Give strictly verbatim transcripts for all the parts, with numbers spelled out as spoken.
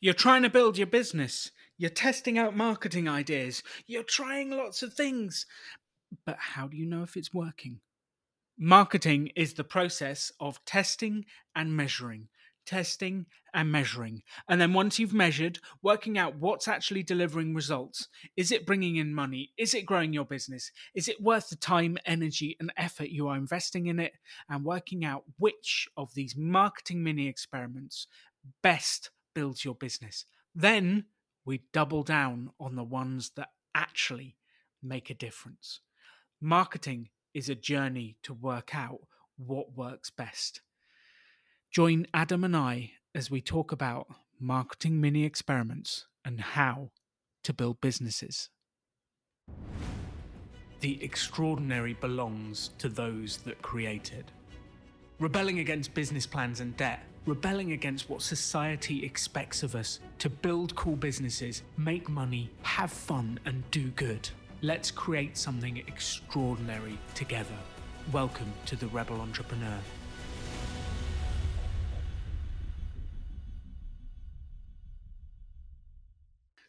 You're trying to build your business. You're testing out marketing ideas. You're trying lots of things. But how do you know if it's working? Marketing is the process of testing and measuring, testing and measuring. And then once you've measured, working out what's actually delivering results. Is it bringing in money? Is it growing your business? Is it worth the time, energy, and effort you are investing in it? And working out which of these marketing mini experiments best builds your business. Then we double down on the ones that actually make a difference. Marketing is a journey to work out what works best. Join Adam and I as we talk about marketing mini experiments and how to build businesses. The extraordinary belongs to those that create it. Rebelling against business plans and debt, rebelling against what society expects of us to build cool businesses, make money, have fun, and do good. Let's create something extraordinary together. Welcome to the Rebel Entrepreneur.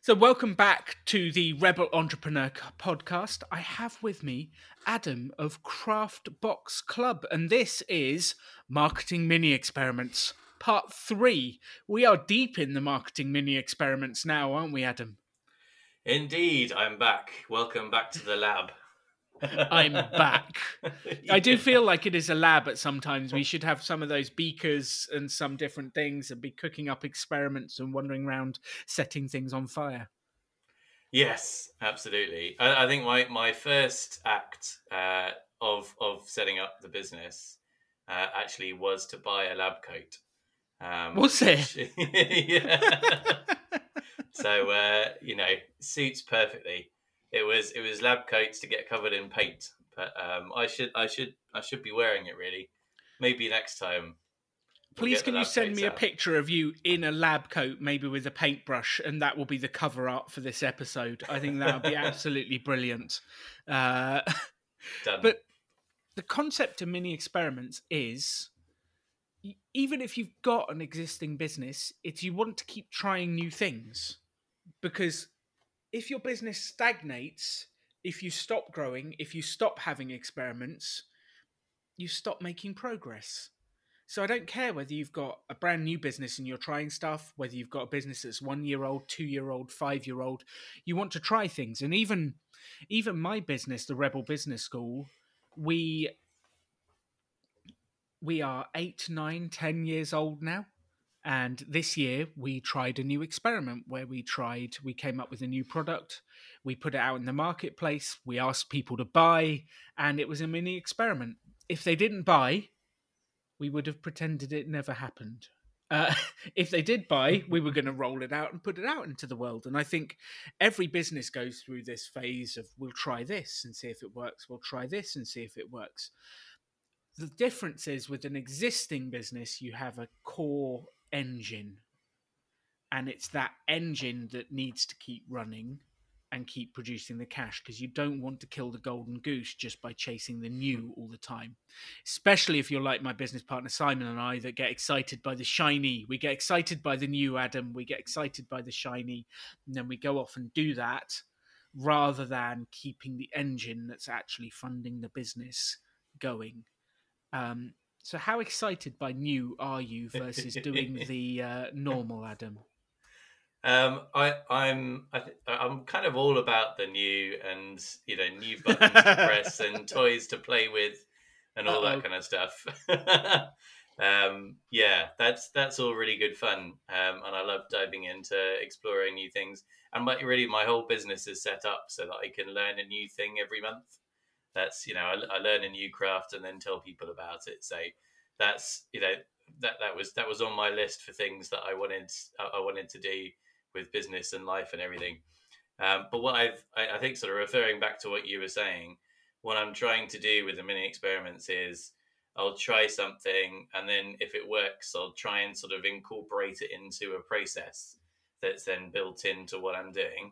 So welcome back to the Rebel Entrepreneur podcast. I have with me Adam of Craft Box Club, and this is Marketing Mini Experiments, part three. We are deep in the marketing mini experiments now, aren't we, Adam? Indeed, I'm back. Welcome back to the lab. I'm back. Yeah. I do feel like it is a lab at sometimes. We should have some of those beakers and some different things and be cooking up experiments and wandering around setting things on fire. Yes, absolutely. I, I think my, my first act uh, of of setting up the business uh, actually was to buy a lab coat. Um, was it? Yeah. So, uh, you know, suits perfectly. It was it was lab coats to get covered in paint, but um, I should I should I should be wearing it really. Maybe next time. We'll Please, can you send me out. a picture of you in a lab coat, maybe with a paintbrush, and that will be the cover art for this episode. I think that would be absolutely brilliant. Uh, Done. But the concept of mini experiments is, even if you've got an existing business, it's you want to keep trying new things. Because if your business stagnates, if you stop growing, if you stop having experiments, you stop making progress. So I don't care whether you've got a brand new business and you're trying stuff, whether you've got a business that's one year old, two year old, five year old, you want to try things. And even, even my business, the Rebel Business School, we... We are eight, nine, ten years old now, and this year we tried a new experiment where we tried, we came up with a new product, we put it out in the marketplace, we asked people to buy, and it was a mini experiment. If they didn't buy, we would have pretended it never happened. Uh, if they did buy, we were going to roll it out and put it out into the world. And I think every business goes through this phase of we'll try this and see if it works, we'll try this and see if it works. The difference is with an existing business, you have a core engine, and it's that engine that needs to keep running and keep producing the cash, because you don't want to kill the golden goose just by chasing the new all the time, especially if you're like my business partner Simon and I that get excited by the shiny. We get excited by the new, Adam. We get excited by the shiny, and then we go off and do that rather than keeping the engine that's actually funding the business going. Um, so how excited by new are you versus doing the uh, normal, Adam? Um, I, I'm I th- I'm kind of all about the new, and you know, new buttons to press and toys to play with and all Uh-oh. that kind of stuff. um, yeah, that's that's all really good fun, um, and I love diving into exploring new things. And my, really, my whole business is set up so that I can learn a new thing every month. That's, you know, I, I learn a new craft and then tell people about it. So that's, you know, that, that was that was on my list for things that I wanted I wanted to do with business and life and everything. Um, but what I've, I, I think sort of referring back to what you were saying, what I'm trying to do with the mini experiments is I'll try something, and then if it works, I'll try and sort of incorporate it into a process that's then built into what I'm doing.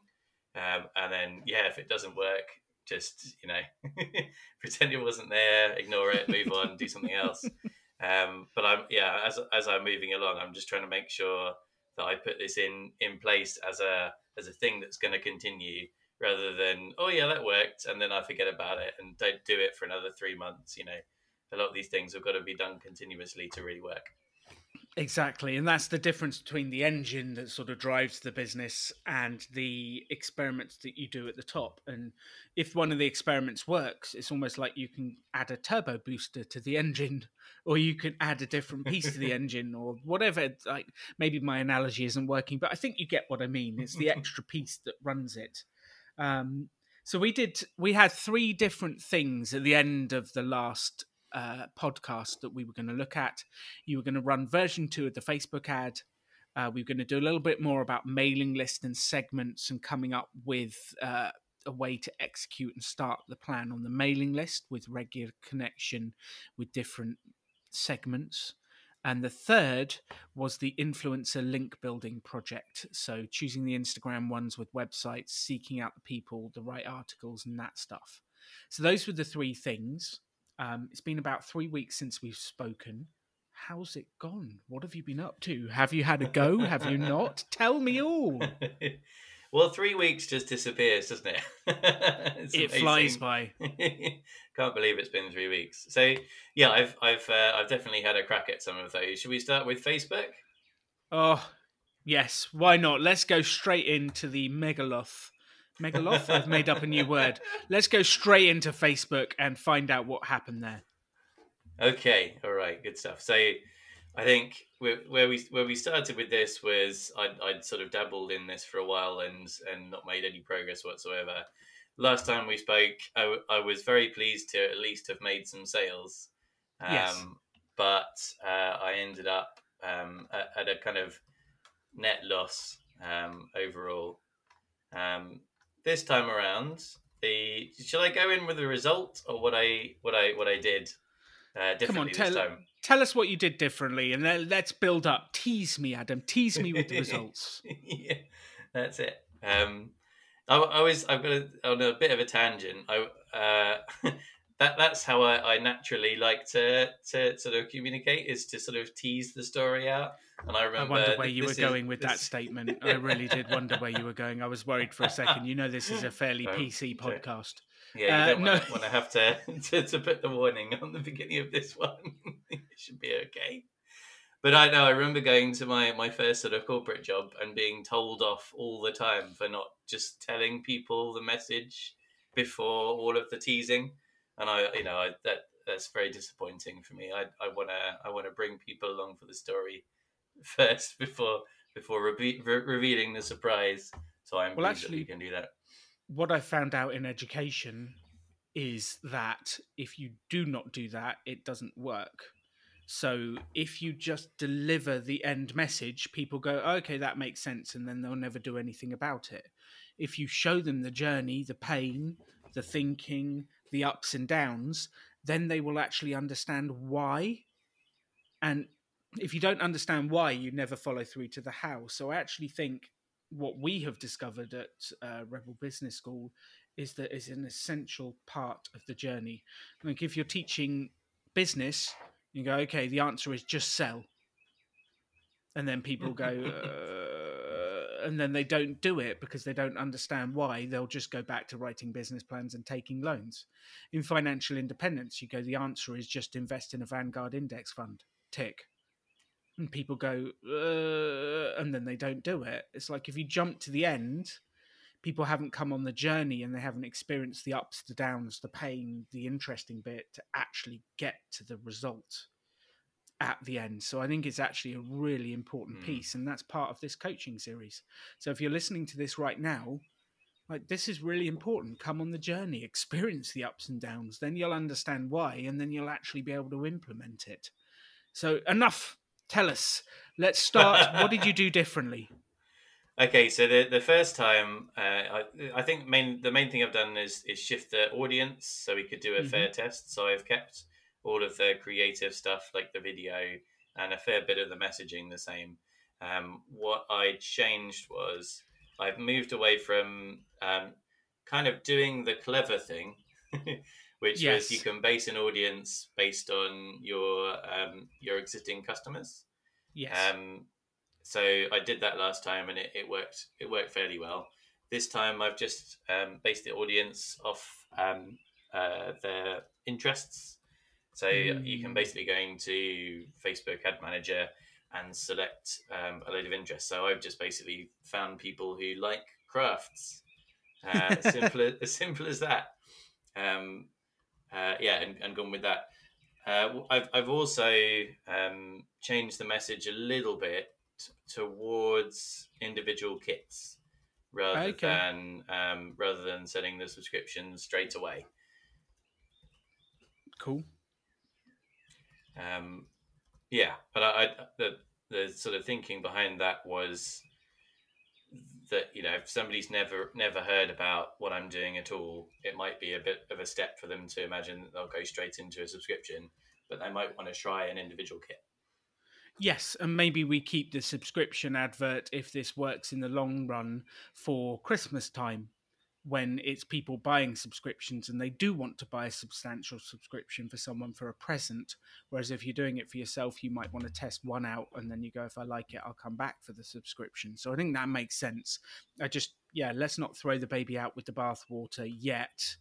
Um, and then, yeah, if it doesn't work, just, you know, pretend it wasn't there, ignore it, move on, do something else. Um, but I'm, yeah, as as I'm moving along, I'm just trying to make sure that I put this in in place as a as a thing that's going to continue, rather than, oh yeah, that worked, and then I forget about it and don't do it for another three months. You know, a lot of these things have got to be done continuously to really work. Exactly. And that's the difference between the engine that sort of drives the business and the experiments that you do at the top. And if one of the experiments works, it's almost like you can add a turbo booster to the engine, or you can add a different piece to the engine, or whatever. Like, maybe my analogy isn't working, but I think you get what I mean. It's the extra piece that runs it. Um, so we did, we had three different things at the end of the last Uh, podcast that we were going to look at. You were going to run version two of the Facebook ad. Uh, we were going to do a little bit more about mailing lists and segments and coming up with uh, a way to execute and start the plan on the mailing list with regular connection with different segments. And the third was the influencer link building project. So choosing the Instagram ones with websites, seeking out the people, the right articles and that stuff. So those were the three things. Um, it's been about three weeks since we've spoken. How's it gone? What have you been up to? Have you had a go? Have you not? Tell me all. Well, three weeks just disappears, doesn't it? It amazing. Flies by. Can't believe it's been three weeks. So yeah, I've I've uh, I've definitely had a crack at some of those. Should we start with Facebook? Oh yes, why not? Let's go straight into the megaloth. Megaloth? I've made up a new word. Let's go straight into Facebook and find out what happened there. Okay, all right, good stuff. So I think where we where we started with this was I'd, I'd sort of dabbled in this for a while and and not made any progress whatsoever. Last time we spoke, I, I was very pleased to at least have made some sales. Um, yes. But uh, I ended up um, at, at a kind of net loss um, overall. Um, This time around, the shall I go in with the result or what I what I what I did uh, differently Come on, tell, this time? Tell us what you did differently, and then let's build up. Tease me, Adam. Tease me with the results. Yeah, that's it. Um, I, I was I've got a, on a bit of a tangent. I uh, that that's how I, I naturally like to to sort of communicate, is to sort of tease the story out. And I remember. I wonder where you were is, going with this... that statement. I really did wonder where you were going. I was worried for a second. You know, this is a fairly don't, P C podcast. Don't. Yeah, you uh, don't want, no. want to have to, to to put the warning on the beginning of this one. It should be okay. But I know I remember going to my, my first sort of corporate job and being told off all the time for not just telling people the message before all of the teasing. And I, you know, I, that that's very disappointing for me. I I wanna I wanna bring people along for the story first before before re- re- revealing the surprise. So I'm well, actually, that we can do that. What I found out in education is that if you do not do that, it doesn't work. So if you just deliver the end message, people go, oh, okay, that makes sense, and then they'll never do anything about it. If you show them the journey, the pain, the thinking, the ups and downs, then they will actually understand why. And if you don't understand why, you never follow through to the how. So I actually think what we have discovered at uh, Rebel Business School is that it's an essential part of the journey. Like, if you're teaching business, you go, okay, the answer is just sell. And then people go, uh, and then they don't do it because they don't understand why. They'll just go back to writing business plans and taking loans. In financial independence, you go, the answer is just invest in a Vanguard index fund. Tick. And people go, uh, and then they don't do it. It's like, if you jump to the end, people haven't come on the journey and they haven't experienced the ups, the downs, the pain, the interesting bit to actually get to the result at the end. So I think it's actually a really important mm. piece. And that's part of this coaching series. So if you're listening to this right now, like, this is really important. Come on the journey, experience the ups and downs. Then you'll understand why, and then you'll actually be able to implement it. So enough. Tell us. Let's start. What did you do differently? Okay, so the, the first time, uh, I, I think main, the main thing I've done is, is shift the audience so we could do a mm-hmm. fair test. So I've kept all of the creative stuff, like the video and a fair bit of the messaging, the same. Um, what I changed was I've moved away from um, kind of doing the clever thing, which yes. is you can base an audience based on your um, your existing customers. Yes. Um, So I did that last time, and it, it worked. It worked fairly well. This time I've just um, based the audience off um, uh, their interests. So mm. you can basically go into Facebook Ad Manager and select um, a load of interests. So I've just basically found people who like crafts. Uh, simple, as simple as that. Um, uh, yeah, and, and gone with that. Uh, I've I've also um, changed the message a little bit t- towards individual kits, rather okay. than um, rather than selling the subscription straight away. Cool. Um, yeah, but I, I the the sort of thinking behind that was that, you know, if somebody's never never heard about what I'm doing at all, it might be a bit of a step for them to imagine that they'll go straight into a subscription, but they might want to try an individual kit. Yes, and maybe we keep the subscription advert, if this works in the long run, for Christmas time, when it's people buying subscriptions and they do want to buy a substantial subscription for someone for a present. Whereas if you're doing it for yourself, you might want to test one out and then you go, if I like it, I'll come back for the subscription. So I think that makes sense. I just, yeah, let's not throw the baby out with the bathwater yet.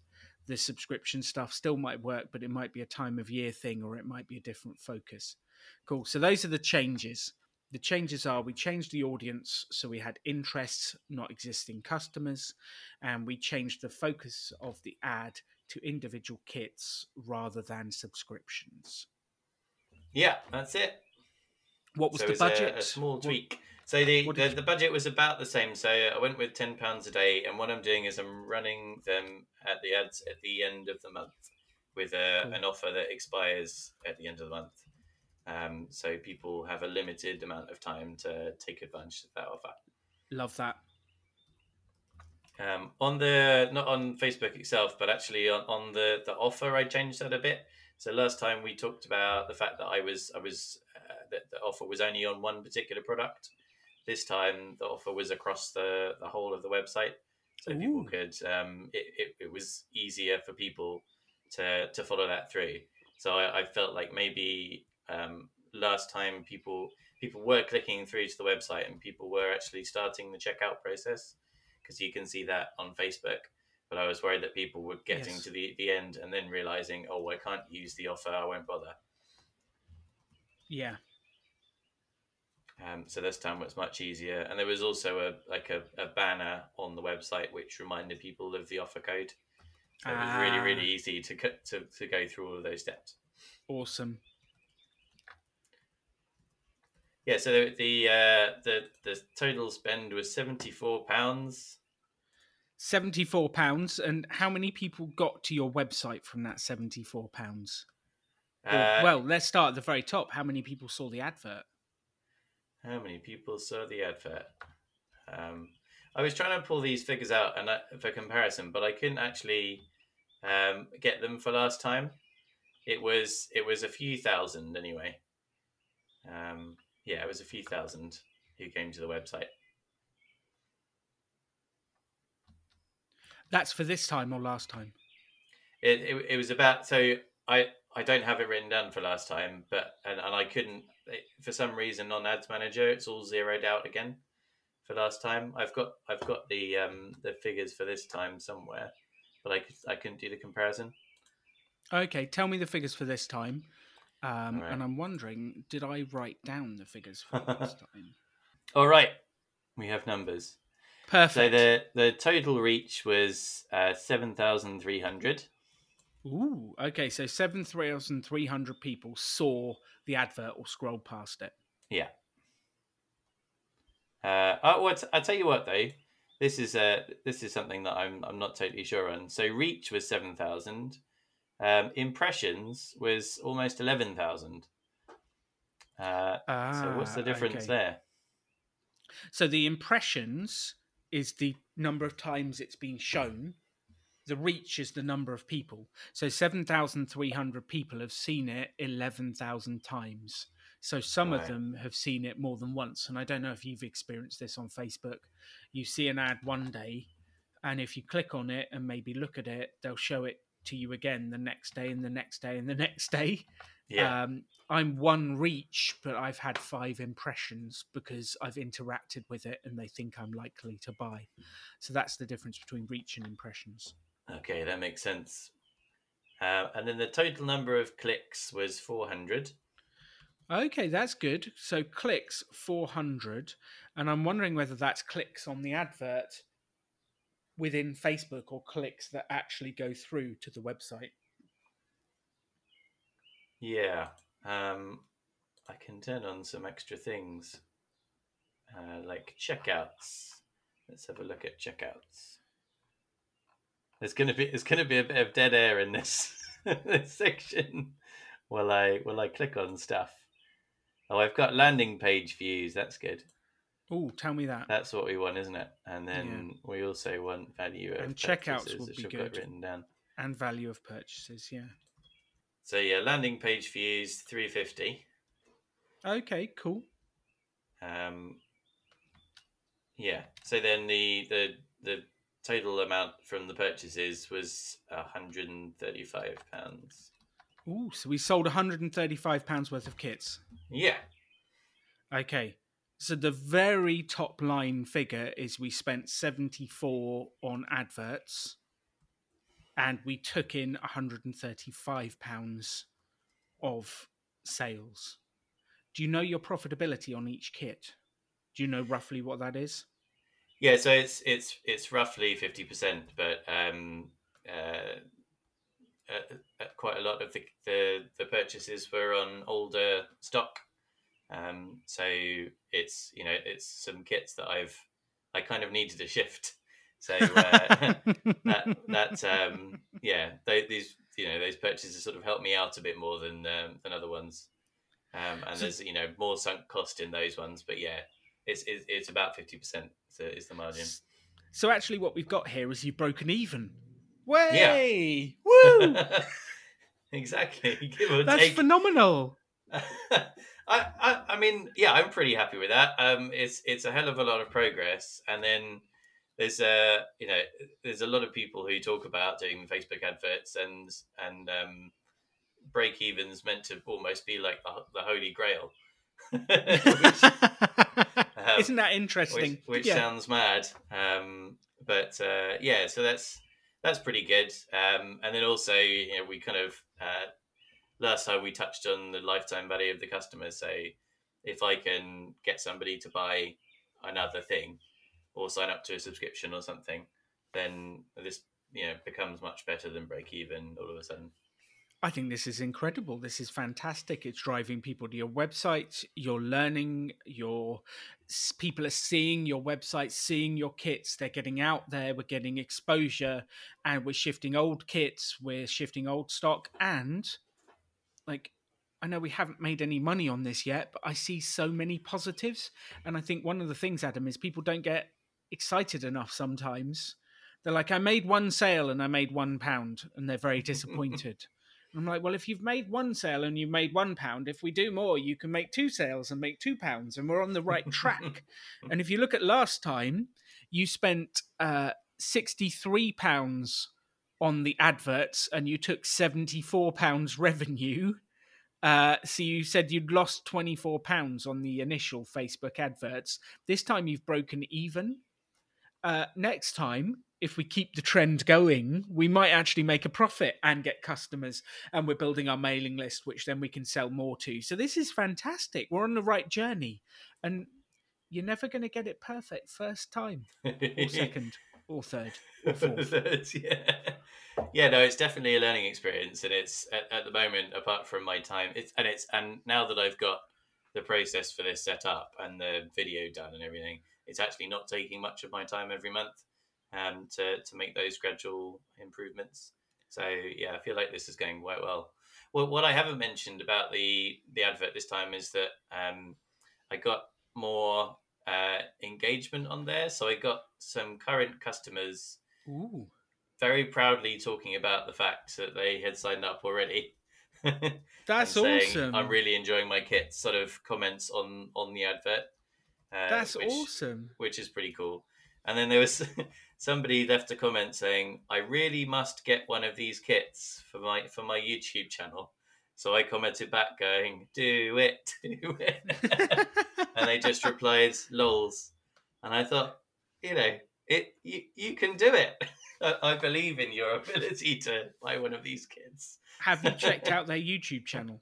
The subscription stuff still might work, but it might be a time of year thing, or it might be a different focus. Cool. So those are the changes. The changes are, we changed the audience, so we had interests, not existing customers, and we changed the focus of the ad to individual kits rather than subscriptions. Yeah, that's it. What was so the budget? A, a small tweak. What, so the, the, you... the budget was about the same. So I went with ten pounds a day, and what I'm doing is I'm running them at the ads at the end of the month with a, cool. an offer that expires at the end of the month. Um, so people have a limited amount of time to take advantage of that offer. Love that. Um, on the not on Facebook itself, but actually on, on the, the offer, I changed that a bit. So last time we talked about the fact that I was I was uh, that the offer was only on one particular product. This time the offer was across the, the whole of the website, so Ooh. people could. Um, it, it it was easier for people to to follow that through. So I, I felt like maybe. Um, last time people people were clicking through to the website and people were actually starting the checkout process, because you can see that on Facebook. But I was worried that people were getting yes. to the, the end and then realizing, oh, I can't use the offer, I won't bother. Yeah. Um, so this time it was much easier. And there was also a like a, a banner on the website which reminded people of the offer code. So it was ah. really, really easy to, to, to go through all of those steps. Awesome. Yeah, so the the, uh, the the total spend was seventy-four pounds. seventy-four pounds, and how many people got to your website from that seventy-four pounds? Uh, well, let's start at the very top. How many people saw the advert? How many people saw the advert? Um, I was trying to pull these figures out and I, for comparison, but I couldn't actually um, get them for last time. It was it was a few thousand anyway. Um. Yeah, it was a few thousand who came to the website. That's for this time or last time? It it, it was about, so I, I don't have it written down for last time, but and, and I couldn't, it, for some reason on Ads Manager, it's all zeroed out again for last time. I've got I've got the um the figures for this time somewhere, but I, could, I couldn't do the comparison. Okay, tell me the figures for this time. Um, right. And I'm wondering, did I write down the figures for last time? All right. We have numbers. Perfect. So the, the total reach was uh, seven thousand three hundred. Ooh, okay. So seven thousand three hundred people saw the advert or scrolled past it. Yeah. Uh, oh, well, I'll tell you what, though. This is uh, this is something that I'm I'm not totally sure on. So reach was seven thousand. Um, impressions was almost eleven thousand. Uh, ah, so what's the difference okay. there? So the impressions is the number of times it's been shown. The reach is the number of people. So seven thousand three hundred people have seen it eleven thousand times. So some right. of them have seen it more than once. And I don't know if you've experienced this on Facebook. You see an ad one day, and if you click on it and maybe look at it, they'll show it to you again the next day and the next day and the next day, Yeah. Um, I'm one reach, but I've had five impressions because I've interacted with it and they think I'm likely to buy. So that's the difference between reach and impressions. Okay, that makes sense. Uh, and then the total number of clicks was four hundred. Okay, that's good. So clicks, four hundred. And I'm wondering whether that's clicks on the advert within Facebook or clicks that actually go through to the website. Yeah. Um, I can turn on some extra things, uh, like checkouts. Let's have a look at checkouts. There's gonna be there's gonna be a bit of dead air in this, this section while I while I click on stuff. Oh, I've got landing page views. That's good. Oh, tell me that. That's what we want, isn't it? And then yeah. we also want value of and purchases, checkouts would be good. Written down. And value of purchases, yeah. So, yeah, landing page views, three hundred fifty. Okay, cool. Um, yeah, so then the, the the total amount from the purchases was one hundred thirty-five pounds. Ooh, so we sold one hundred thirty-five pounds worth of kits. Yeah. Okay, so the very top line figure is we spent seventy-four on adverts. And we took in one hundred thirty-five pounds of sales. Do you know your profitability on each kit? Do you know roughly what that is? Yeah, so it's it's it's roughly fifty percent, but um, uh, uh, quite a lot of the, the the purchases were on older stock. Um, so it's you know it's some kits that I've I kind of needed to shift. So uh, that that um, yeah, they, these you know those purchases sort of helped me out a bit more than um, than other ones, um, and so, there's you know more sunk cost in those ones. But yeah, it's it's, it's about fifty percent is the margin. So actually, what we've got here is you've broken even. Way, yeah. Woo! Exactly. Give or That's take. Phenomenal. I, I I mean yeah, I'm pretty happy with that. Um, it's it's a hell of a lot of progress, and then. There's a, you know, there's a lot of people who talk about doing Facebook adverts and and um, break even's meant to almost be like the, the Holy Grail. which, um, Isn't that interesting? Which, which yeah. sounds mad, um, but uh, yeah, so that's that's pretty good. Um, and then also, you know, we kind of uh, last time we touched on the lifetime value of the customer. So if I can get somebody to buy another thing. Or sign up to a subscription or something, then this you know becomes much better than break even all of a sudden. I think this is incredible. This is fantastic. It's driving people to your website. You're learning. Your people are seeing your website, seeing your kits. They're getting out there. We're getting exposure, and we're shifting old kits. We're shifting old stock, and like. I know we haven't made any money on this yet, but I see so many positives. And I think one of the things, Adam, is people don't get excited enough sometimes. They're like, I made one sale and I made one pound, and they're very disappointed. I'm like, well, if you've made one sale and you made one pound, if we do more, you can make two sales and make two pounds, and we're on the right track. And if you look at last time, you spent uh, sixty-three pounds on the adverts and you took seventy-four pounds revenue. Uh, so you said you'd lost twenty-four pounds on the initial Facebook adverts. This time you've broken even. Uh, next time, if we keep the trend going, we might actually make a profit and get customers. And we're building our mailing list, which then we can sell more to. So this is fantastic. We're on the right journey. And you're never going to get it perfect first time or second. Or third, or fourth. third, yeah, yeah. No, it's definitely a learning experience, and it's at, at the moment, apart from my time, it's and it's and now that I've got the process for this set up and the video done and everything, it's actually not taking much of my time every month, um, to to make those gradual improvements. So yeah, I feel like this is going quite well. Well, what I haven't mentioned about the the advert this time is that um, I got more. Uh, engagement on there, so I got some current customers Ooh. very proudly talking about the fact that they had signed up already. That's saying, awesome! I'm really enjoying my kit. Sort of comments on on the advert. Uh, That's which, awesome. Which is pretty cool. And then there was somebody left a comment saying, "I really must get one of these kits for my for my YouTube channel." So I commented back going, do it, do it. And they just replied, lols. And I thought, you know, it you, you can do it. I believe in your ability to buy one of these kids. Have you checked out their YouTube channel?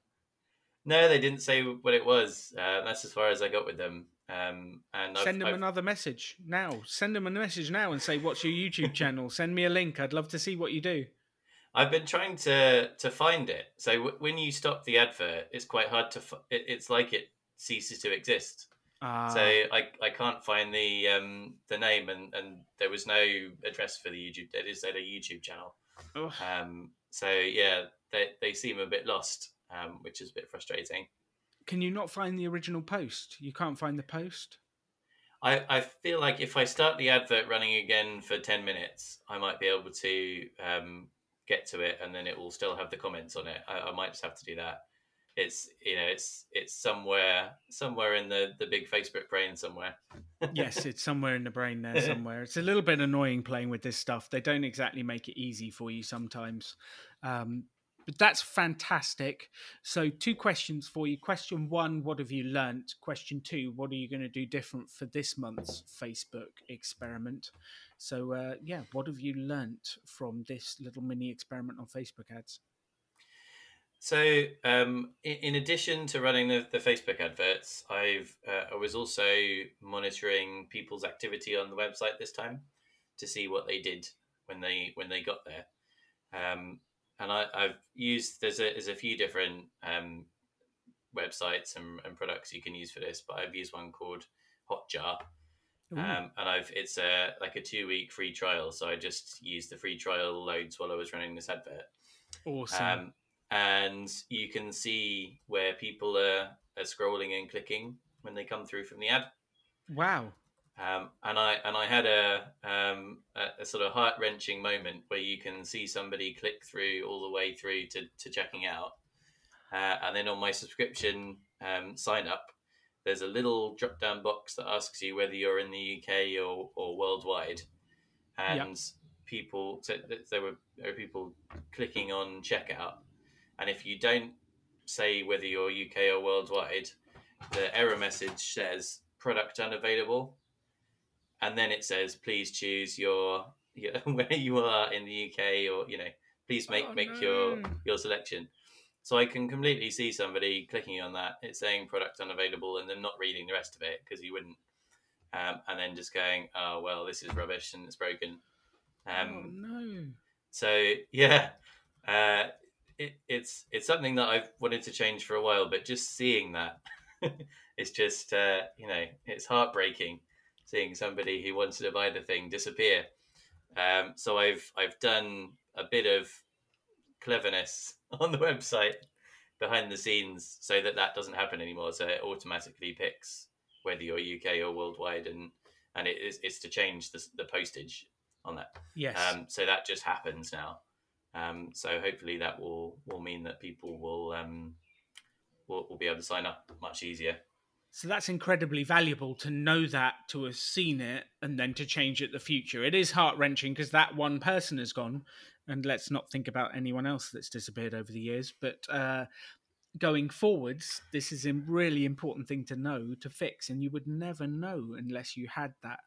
No, they didn't say what it was. Uh, that's as far as I got with them. Um, and Send I've, them I've... another message now. Send them a message now and say, what's your YouTube channel? Send me a link. I'd love to see what you do. I've been trying to to find it. So w- when you stop the advert, it's quite hard to... F- it, it's like it ceases to exist. Uh... So I, I can't find the um, the name, and, and there was no address for the YouTube. It is at a YouTube channel. Oh. Um, so, yeah, they, they seem a bit lost, um, which is a bit frustrating. Can you not find the original post? You can't find the post? I, I feel like if I start the advert running again for ten minutes, I might be able to... Um, get to it, and then it will still have the comments on it. I, I might just have to do that. It's, you know, it's it's somewhere somewhere in the the big Facebook brain somewhere. Yes, it's somewhere in the brain there somewhere. It's a little bit annoying playing with this stuff. They don't exactly make it easy for you sometimes. Um, but that's fantastic. So two questions for you. Question one, what have you learnt? Question two, what are you going to do different for this month's Facebook experiment? So, uh, yeah, what have you learnt from this little mini experiment on Facebook ads? So, um, in, in addition to running the, the Facebook adverts, I've uh, I was also monitoring people's activity on the website this time to see what they did when they when they got there. Um, and I, I've used there's a there's a few different um, websites and, and products you can use for this, but I've used one called Hotjar. Um, and I've it's a like a two week free trial, so I just used the free trial loads while I was running this advert. Awesome. Um, and you can see where people are, are scrolling and clicking when they come through from the ad. Wow. Um, and I and I had a um a, a sort of heart wrenching moment where you can see somebody click through all the way through to to checking out, uh, and then on my subscription um, sign up. There's a little drop-down box that asks you whether you're in the U K or, or worldwide. And yep. people, so there were, there were people clicking on checkout. And if you don't say whether you're U K or worldwide, the error message says product unavailable. And then it says, please choose your, your where you are in the U K, or, you know, please make, oh, make no. your, your selection. So I can completely see somebody clicking on that. It's saying product unavailable and then not reading the rest of it because you wouldn't. Um, and then just going, oh, well, this is rubbish and it's broken. Um, oh, no. So, yeah, uh, it, it's it's something that I've wanted to change for a while, but just seeing that, it's just, uh, you know, it's heartbreaking seeing somebody who wanted to buy the thing disappear. Um, so I've I've done a bit of cleverness on the website behind the scenes so that that doesn't happen anymore. So it automatically picks whether you're U K or worldwide, and and it is it's to change the, the postage on that. Yes. Um, so that just happens now. Um, so hopefully that will will mean that people will um will, will be able to sign up much easier. So that's incredibly valuable to know that, to have seen it, and then to change it in the future. It is heart-wrenching because that one person has gone, and let's not think about anyone else that's disappeared over the years. But uh, going forwards, this is a really important thing to know, to fix, and you would never know unless you had that.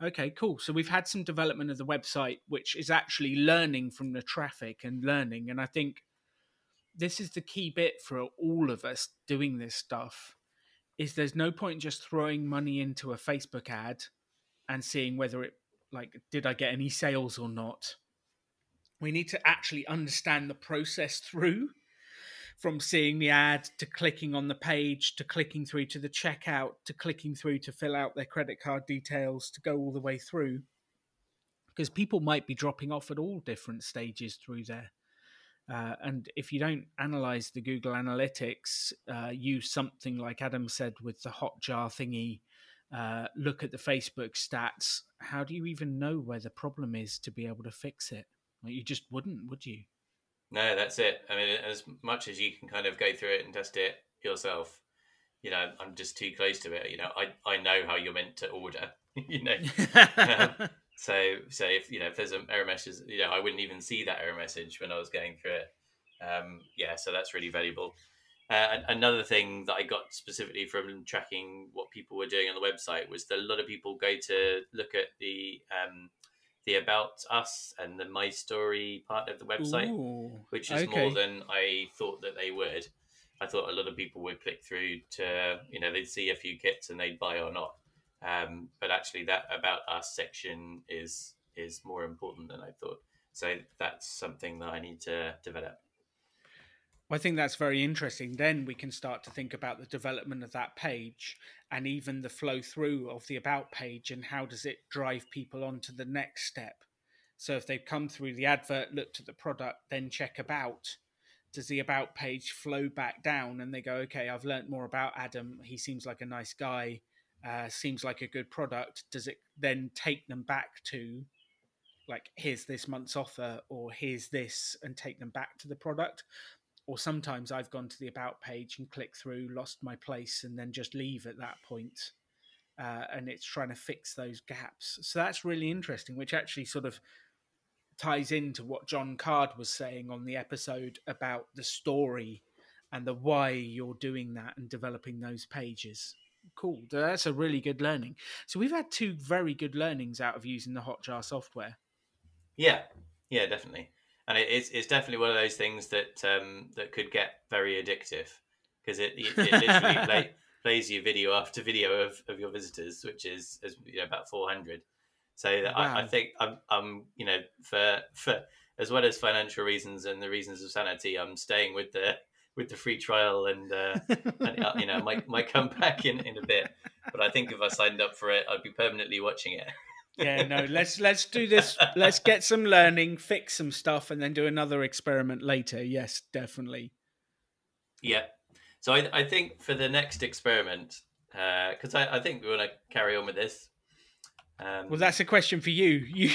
Okay, cool. So we've had some development of the website, which is actually learning from the traffic and learning. And I think this is the key bit for all of us doing this stuff. Is there's no point just throwing money into a Facebook ad and seeing whether it, like, did I get any sales or not? We need to actually understand the process through, from seeing the ad to clicking on the page, to clicking through to the checkout, to clicking through to fill out their credit card details, to go all the way through. Because people might be dropping off at all different stages through there. Uh, and if you don't analyze the Google Analytics, uh, use something like Adam said with the Hotjar thingy, uh, look at the Facebook stats. How do you even know where the problem is to be able to fix it? Like, you just wouldn't, would you? No, that's it. I mean, as much as you can kind of go through it and test it yourself, you know, I'm just too close to it. You know, I, I know how you're meant to order, you know. um, So, so if you know if there's an error message, you know I wouldn't even see that error message when I was going through it. um, yeah, so that's really valuable. Uh, another thing that I got specifically from tracking what people were doing on the website was that a lot of people go to look at the um, the About Us and the My Story part of the website, Ooh, which is okay. more than I thought that they would. I thought a lot of people would click through to, you know, they'd see a few kits and they'd buy or not. Um, but actually that About Us section is is more important than I thought. So that's something that I need to develop. I think that's very interesting. Then we can start to think about the development of that page and even the flow through of the About page and how does it drive people on to the next step. So if they've come through the advert, looked at the product, then check About, does the About page flow back down and they go, okay, I've learned more about Adam. He seems like a nice guy, uh, seems like a good product. Does it then take them back to like, here's this month's offer or here's this, and take them back to the product? Or sometimes I've gone to the About page and clicked through, lost my place, and then just leave at that point. Uh, and it's trying to fix those gaps. So that's really interesting, which actually sort of ties into what John Card was saying on the episode about the story and the why you're doing that and developing those pages. Cool. That's a really good learning. So we've had two very good learnings out of using the Hotjar software. Yeah, yeah, definitely. And it's it's definitely one of those things that um, that could get very addictive, because it, it it literally play, plays you video after video of, of your visitors, which is, is you know, about four hundred. So wow. I, I think I'm I'm you know for for as well as financial reasons and the reasons of sanity, I'm staying with the with the free trial, and, uh, and you know might might come back in, in a bit. But I think if I signed up for it, I'd be permanently watching it. Yeah, no, let's let's do this. Let's get some learning, fix some stuff, and then do another experiment later. Yes, definitely. Yeah. So I, I think for the next experiment, because uh, I, I think we want to carry on with this. Um, well, that's a question for you. You,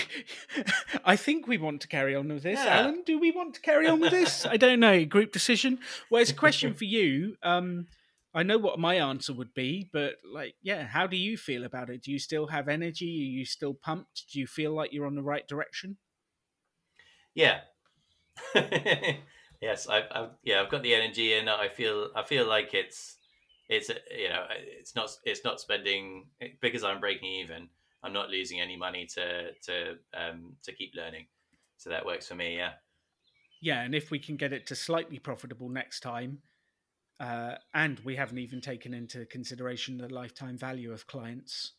I think we want to carry on with this. Yeah. Alan, do we want to carry on with this? I don't know. Group decision. Well, it's a question for you. Um, I know what my answer would be, but like, yeah, how do you feel about it? Do you still have energy? Are you still pumped? Do you feel like you're on the right direction? Yeah. Yes, I, I yeah, I've got the energy, and I feel I feel like it's it's you know it's not it's not spending, because I'm breaking even. I'm not losing any money to to um, to keep learning, so that works for me. Yeah. Yeah, and if we can get it to slightly profitable next time. Uh, and we haven't even taken into consideration the lifetime value of clients.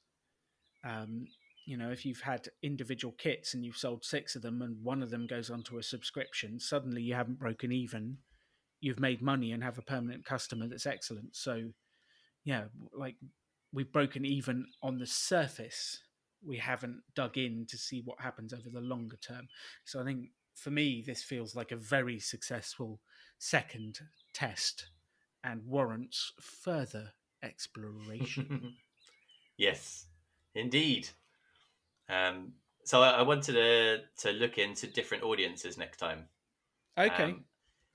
Um, you know, if you've had individual kits and you've sold six of them and one of them goes onto a subscription, suddenly you haven't broken even. You've made money and have a permanent customer that's excellent. So, yeah, like we've broken even on the surface. We haven't dug in to see what happens over the longer term. So I think for me, this feels like a very successful second test and warrants further exploration. Yes, indeed. Um, so I, I wanted to to look into different audiences next time. Okay. Um,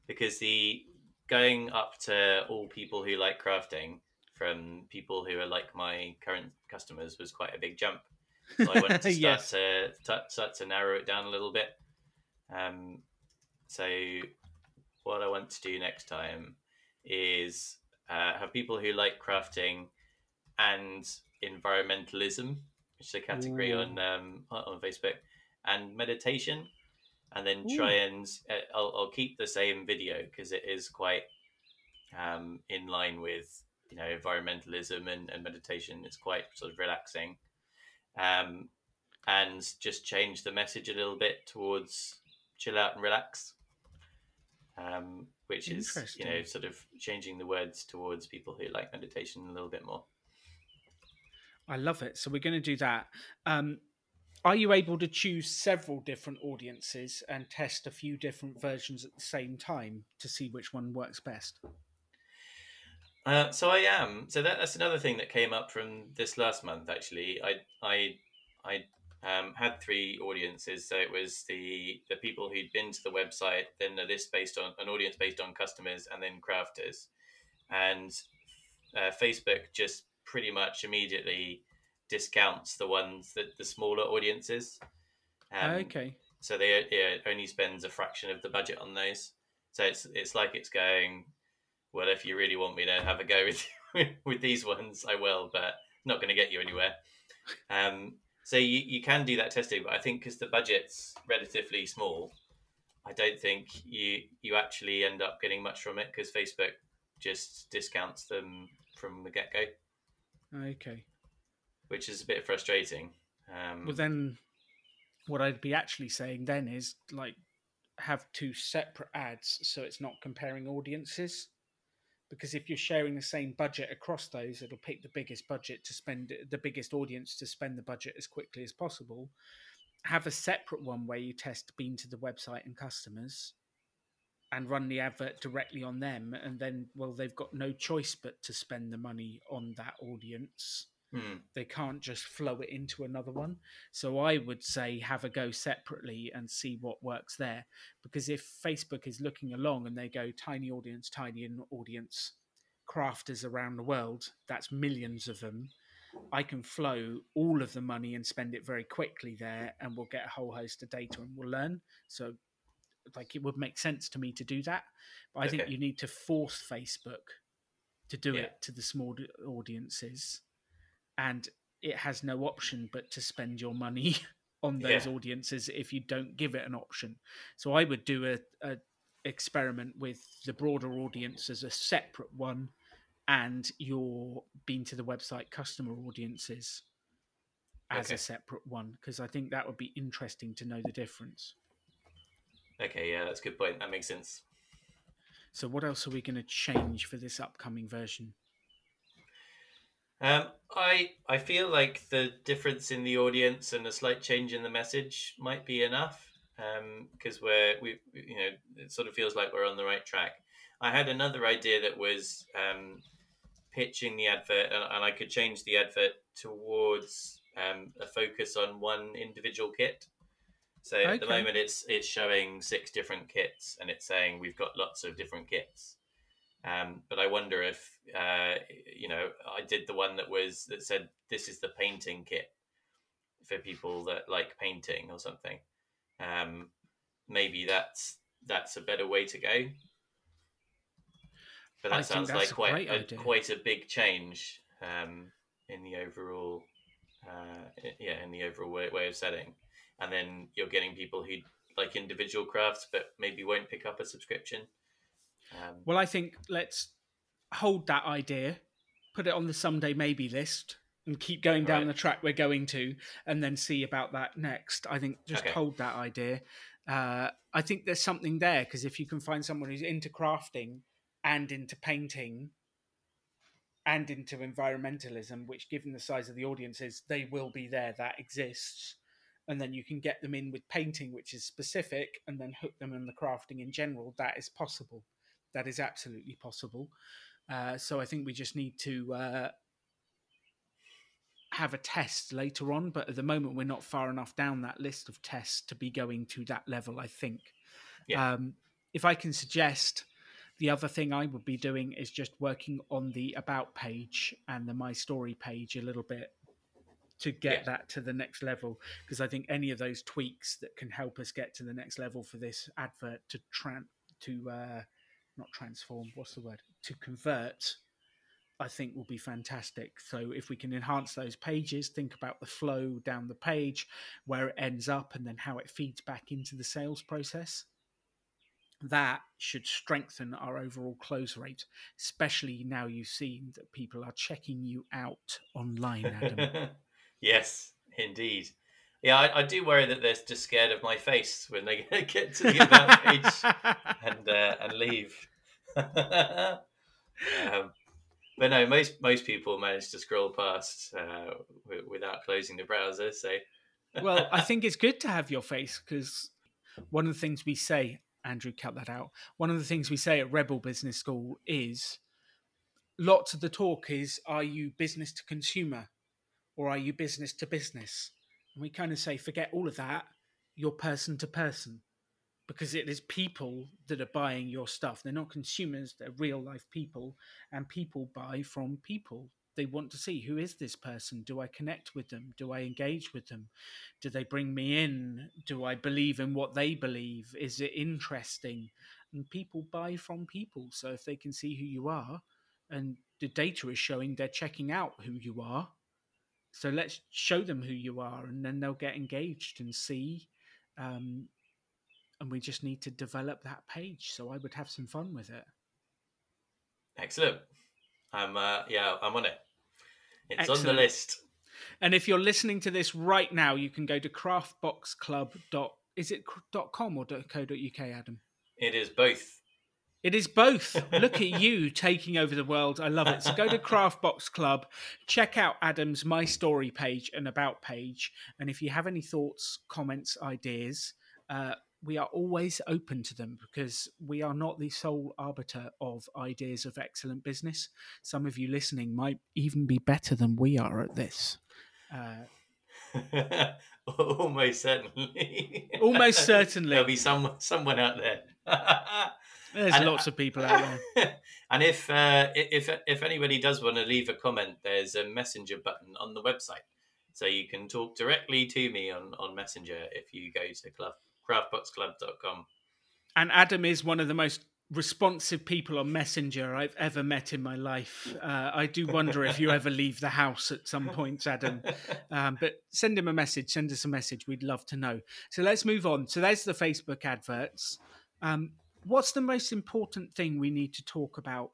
because the going up to all people who like crafting from people who are like my current customers was quite a big jump. So I wanted to start yes. to t- start to narrow it down a little bit. Um, so what I want to do next time is uh, have people who like crafting and environmentalism, which is a category Ooh. on um, on Facebook, and meditation, and then Ooh. try and uh, I'll, I'll keep the same video because it is quite um, in line with you know environmentalism and, and meditation. It's quite sort of relaxing, um, and just change the message a little bit towards chill out and relax. Um, which is, you know, sort of changing the words towards people who like meditation a little bit more. I love it. So we're going to do that. Um, are you able to choose several different audiences and test a few different versions at the same time to see which one works best? Uh, so I am. So that, that's another thing that came up from this last month, actually. I, I, I, Um, had three audiences. So it was the, the people who'd been to the website, then a list based on an audience based on customers, and then crafters. And uh, Facebook just pretty much immediately discounts the ones that the smaller audiences. Um, okay. So they it only spends a fraction of the budget on those. So it's it's like it's going, well, if you really want me to have a go with with these ones, I will, but not going to get you anywhere. Um, so you, you can do that testing, but I think because the budget's relatively small, I don't think you you actually end up getting much from it because Facebook just discounts them from the get-go. Okay. Which is a bit frustrating. Um, well, then what I'd be actually saying then is, like, have two separate ads so it's not comparing audiences. Because if you're sharing the same budget across those, it'll pick the biggest budget to spend, the biggest audience to spend the budget as quickly as possible. Have a separate one where you test been to the website and customers and run the advert directly on them. And then, well, they've got no choice but to spend the money on that audience. Hmm. They can't just flow it into another one. So I would say have a go separately and see what works there. Because if Facebook is looking along and they go tiny audience, tiny audience, crafters around the world, that's millions of them, I can flow all of the money and spend it very quickly there and we'll get a whole host of data and we'll learn. So like it would make sense to me to do that. But I okay. think you need to force Facebook to do yeah. it to the small audiences. And it has no option but to spend your money on those yeah. audiences if you don't give it an option. So I would do a, a experiment with the broader audience as a separate one and your been to the website customer audiences as okay. a separate one, because I think that would be interesting to know the difference. Okay, yeah, that's a good point. That makes sense. So what else are we going to change for this upcoming version? Um, I I feel like the difference in the audience and a slight change in the message might be enough, because um, we're we you know it sort of feels like we're on the right track. I had another idea that was um, pitching the advert, and, and I could change the advert towards um, a focus on one individual kit. So okay. at the moment, it's it's showing six different kits, and it's saying we've got lots of different kits. Um, but I wonder if, uh, you know, I did the one that was that said this is the painting kit for people that like painting or something. Um, maybe that's that's a better way to go. But that I sounds like a quite a, quite a big change um, in the overall, uh, yeah, in the overall way, way of setting. And then you're getting people who like individual crafts, but maybe won't pick up a subscription. Um, well, I think let's hold that idea, put it on the someday maybe list and keep going down right. the track we're going to and then see about that next. I think just okay. hold that idea. Uh, I think there's something there because if you can find someone who's into crafting and into painting and into environmentalism, which given the size of the audience is, they will be there, that exists. And then you can get them in with painting, which is specific, and then hook them in the crafting in general. That is possible. That is absolutely possible. Uh, so I think we just need to uh, have a test later on. But at the moment, we're not far enough down that list of tests to be going to that level, I think. Yeah. Um, if I can suggest, the other thing I would be doing is just working on the About page and the My Story page a little bit to get yeah. that to the next level. Because I think any of those tweaks that can help us get to the next level for this advert to... Tra- to uh, not transform, what's the word, to convert, I think will be fantastic. So if we can enhance those pages, think about the flow down the page, where it ends up, and then how it feeds back into the sales process, that should strengthen our overall close rate, especially now you've seen that people are checking you out online, Adam. Yes, indeed. Yeah, I, I do worry that they're just scared of my face when they get to the About page and uh, and leave. um, but no, most most people manage to scroll past uh, w- without closing the browser. So, well, I think it's good to have your face because one of the things we say, Andrew, cut that out. One of the things we say at Rebel Business School is lots of the talk is, are you business to consumer or are you business to business? And we kind of say, forget all of that, you're person to person, because it is people that are buying your stuff. They're not consumers, they're real life people, and people buy from people. they want to see, who is this person? Do I connect with them? Do I engage with them? Do they bring me in? Do I believe in what they believe? Is it interesting? And people buy from people. So if they can see who you are, and the data is showing they're checking out who you are, so let's show them who you are, and then they'll get engaged and see. Um, and we just need to develop that page. So I would have some fun with it. Excellent. I'm uh, yeah, I'm on it. It's Excellent. On the list. And if you're listening to this right now, you can go to craft box club dot Is it .com or .co.uk, Adam? It is both. It is both. Look at you taking over the world. I love it. So go to Craft Box Club, check out Adam's My Story page and About page. And if you have any thoughts, comments, ideas, uh, we are always open to them, because we are not the sole arbiter of ideas of excellent business. Some of you listening might even be better than we are at this. Uh, Almost certainly. Almost certainly. There'll be some, someone out there. There's and, lots of people out there. And if uh, if if anybody does want to leave a comment, there's a Messenger button on the website. So you can talk directly to me on, on Messenger if you go to club, craft box club dot com. And Adam is one of the most responsive people on Messenger I've ever met in my life. Uh, I do wonder if you ever leave the house at some point, Adam. Um, but send him a message. Send us a message. We'd love to know. So let's move on. So there's the Facebook adverts. Um What's the most important thing we need to talk about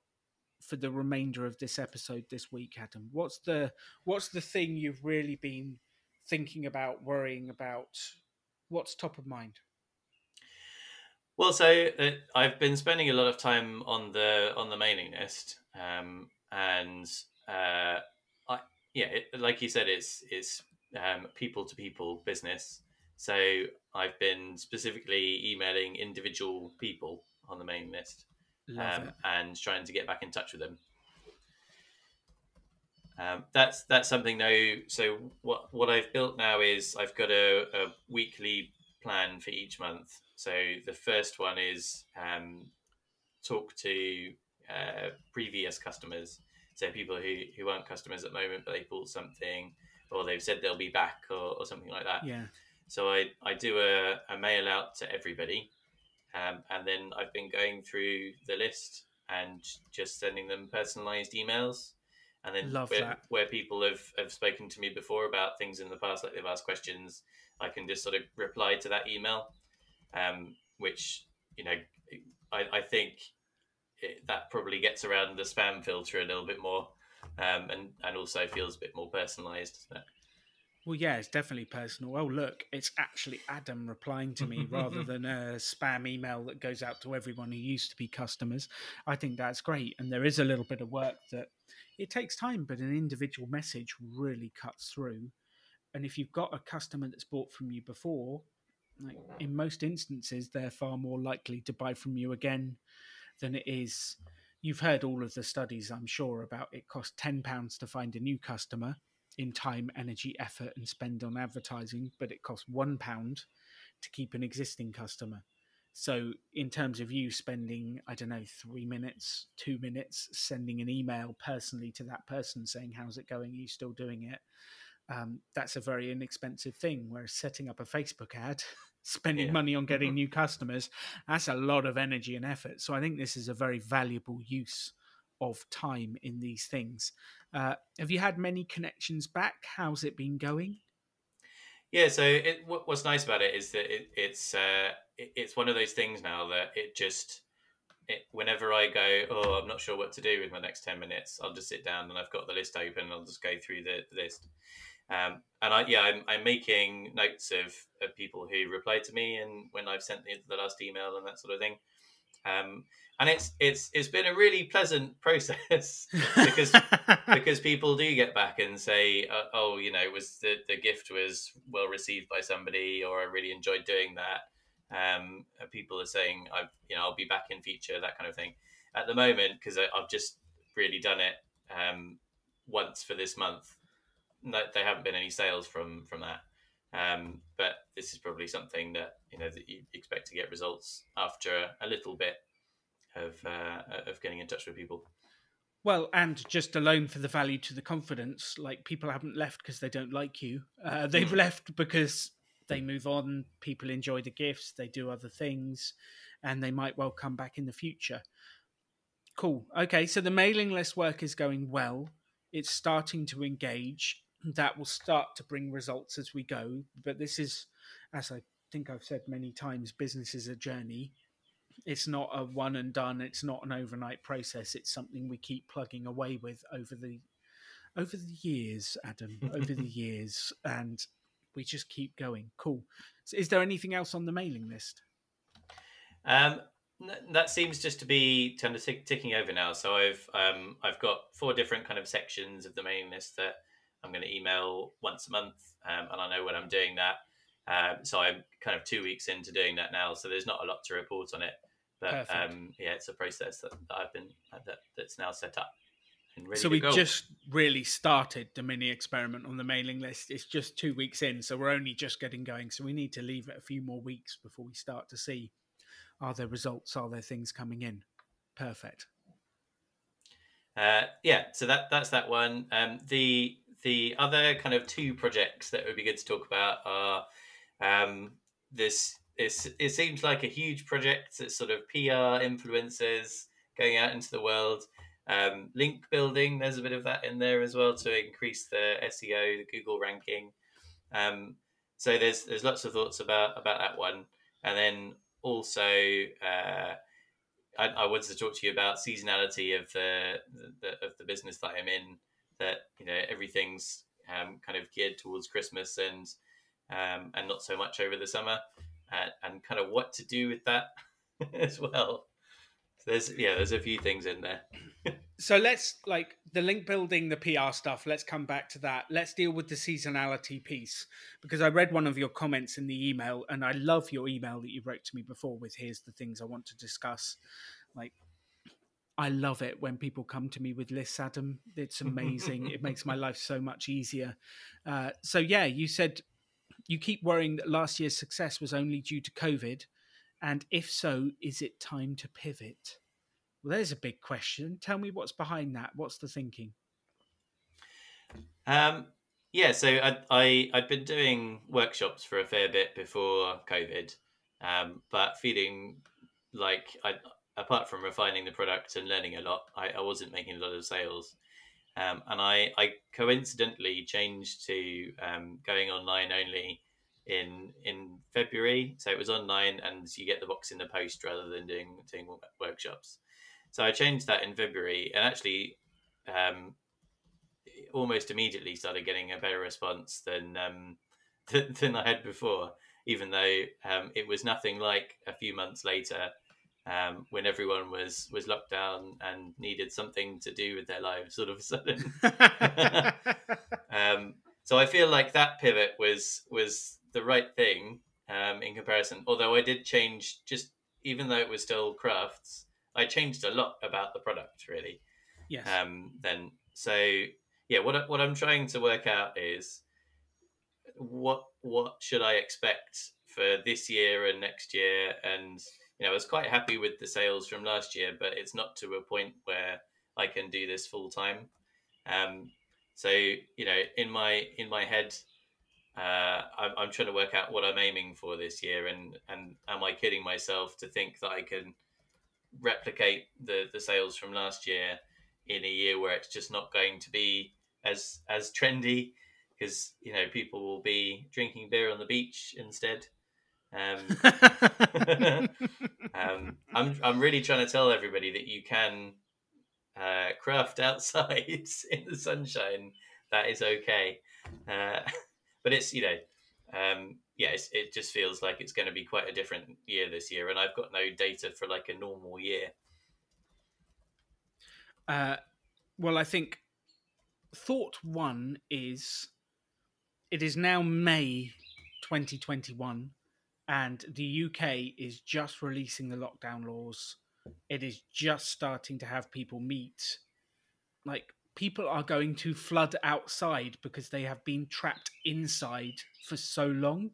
for the remainder of this episode this week, Adam? What's the what's the thing you've really been thinking about, worrying about? What's top of mind? Well, so uh, I've been spending a lot of time on the on the mailing list, um, and uh, I, yeah, it, like you said, it's it's um, people to people business. So I've been specifically emailing individual people on the mailing list um, and trying to get back in touch with them. Um, that's that's something though. So what what I've built now is I've got a, a weekly plan for each month. So the first one is um, talk to uh, previous customers. So people who, who aren't customers at the moment, but they bought something or they've said they'll be back or, or something like that. Yeah. So I, I do a, a mail out to everybody, um, and then I've been going through the list and just sending them personalised emails, and then Love where, that. where people have, have spoken to me before about things in the past, like they've asked questions, I can just sort of reply to that email, um, which, you know, I, I think it, that probably gets around the spam filter a little bit more, um, and, and also feels a bit more personalised, doesn't it? Well, yeah, it's definitely personal. Oh, look, it's actually Adam replying to me rather than a spam email that goes out to everyone who used to be customers. I think that's great. And there is a little bit of work that it takes time, but an individual message really cuts through. And if you've got a customer that's bought from you before, like in most instances, they're far more likely to buy from you again than it is. You've heard all of the studies, I'm sure, about it costs ten pounds to find a new customer in time, energy, effort, and spend on advertising, but it costs one pound to keep an existing customer. So in terms of you spending, I don't know, three minutes, two minutes, sending an email personally to that person saying, how's it going? Are you still doing it? Um, that's a very inexpensive thing. Whereas setting up a Facebook ad, spending yeah. money on getting new customers, that's a lot of energy and effort. So I think this is a very valuable use of time in these things. Uh, have you had many connections back? How's it been going? Yeah, so it, what's nice about it is that it, it's uh, it, it's one of those things now that it just, it, whenever I go, oh, I'm not sure what to do with my next ten minutes, I'll just sit down and I've got the list open and I'll just go through the, the list. Um, and I, yeah, I'm, I'm making notes of, of people who reply to me and when I've sent the, the last email and that sort of thing. Um, and it's it's it's been a really pleasant process because because people do get back and say, uh, oh, you know, was the, the gift was well received by somebody, or I really enjoyed doing that. Um, people are saying, I you know, I'll be back in future, that kind of thing. At the moment, because I've just really done it um, once for this month. No, there haven't been any sales from from that. Um, but this is probably something that, you know, that you expect to get results after a little bit of, uh, of getting in touch with people. Well, and just alone for the value to the confidence, like people haven't left because they don't like you. Uh, they've left because they move on. People enjoy the gifts. They do other things and they might well come back in the future. Cool. Okay. So the mailing list work is going well. It's starting to engage. That will start to bring results as we go. But this is, as I think I've said many times, business is a journey. It's not a one and done. It's not an overnight process. It's something we keep plugging away with over the over the years, Adam, over the years. And we just keep going. Cool. So is there anything else on the mailing list? Um, that seems just to be kind of t- ticking over now. So I've um, I've got four different kind of sections of the mailing list that I'm going to email once a month, um, and I know when I'm doing that. Um, so I'm kind of two weeks into doing that now. So there's not a lot to report on it. But um, yeah, it's a process that, that I've been that, that's now set up. And ready so we go. Just really started the mini experiment on the mailing list. It's just two weeks in, so we're only just getting going. So we need to leave it a few more weeks before we start to see, are there results? Are there things coming in? Perfect. Uh, yeah, so that that's that one. Um, the the other kind of two projects that would be good to talk about are um, this. It's, it seems like a huge project. It's sort of P R influencers going out into the world. Um, link building, there's a bit of that in there as well to increase the S E O, the Google ranking. Um, so there's there's lots of thoughts about, about that one. And then also, uh, I, I wanted to talk to you about seasonality of the, the of the business that I'm in. That you know everything's um, kind of geared towards Christmas and um, and not so much over the summer. Uh, and kind of what to do with that as well. So there's yeah, there's a few things in there. So let's like the link building, the P R stuff. Let's come back to that. Let's deal with the seasonality piece because I read one of your comments in the email, and I love your email that you wrote to me before with here's the things I want to discuss. Like I love it when people come to me with lists, Adam. It's amazing. It makes my life so much easier. Uh, so yeah, you said. You keep worrying that last year's success was only due to COVID, and if so, is it time to pivot? Well, there's a big question. Tell me what's behind that. What's the thinking? Um, yeah, so I, I, I'd been doing workshops for a fair bit before COVID, um, but feeling like, I, apart from refining the product and learning a lot, I, I wasn't making a lot of sales. Um, and I, I coincidentally changed to um, going online only in in February. So it was online and you get the box in the post rather than doing, doing workshops. So I changed that in February and actually um, almost immediately started getting a better response than um, th- than I had before, even though um, it was nothing like a few months later Um, when everyone was, was locked down and needed something to do with their lives all of a sudden. um, so I feel like that pivot was was the right thing um, in comparison. Although I did change, just even though it was still crafts, I changed a lot about the product really. Yes. Um, then so yeah, what what I'm trying to work out is what what should I expect for this year and next year and. You know, I was quite happy with the sales from last year, but it's not to a point where I can do this full time. Um, so, you know, in my in my head, uh, I'm, I'm trying to work out what I'm aiming for this year, and, and am I kidding myself to think that I can replicate the, the sales from last year in a year where it's just not going to be as as trendy because you know people will be drinking beer on the beach instead. um, um I'm I'm really trying to tell everybody that you can uh craft outside in the sunshine. That is okay. Uh but it's you know um yeah it's, it just feels like it's going to be quite a different year this year, and I've got no data for like a normal year. Uh well, I think thought one is it is now May twenty twenty-one. And the U K is just releasing the lockdown laws. It is just starting to have people meet. Like, people are going to flood outside because they have been trapped inside for so long.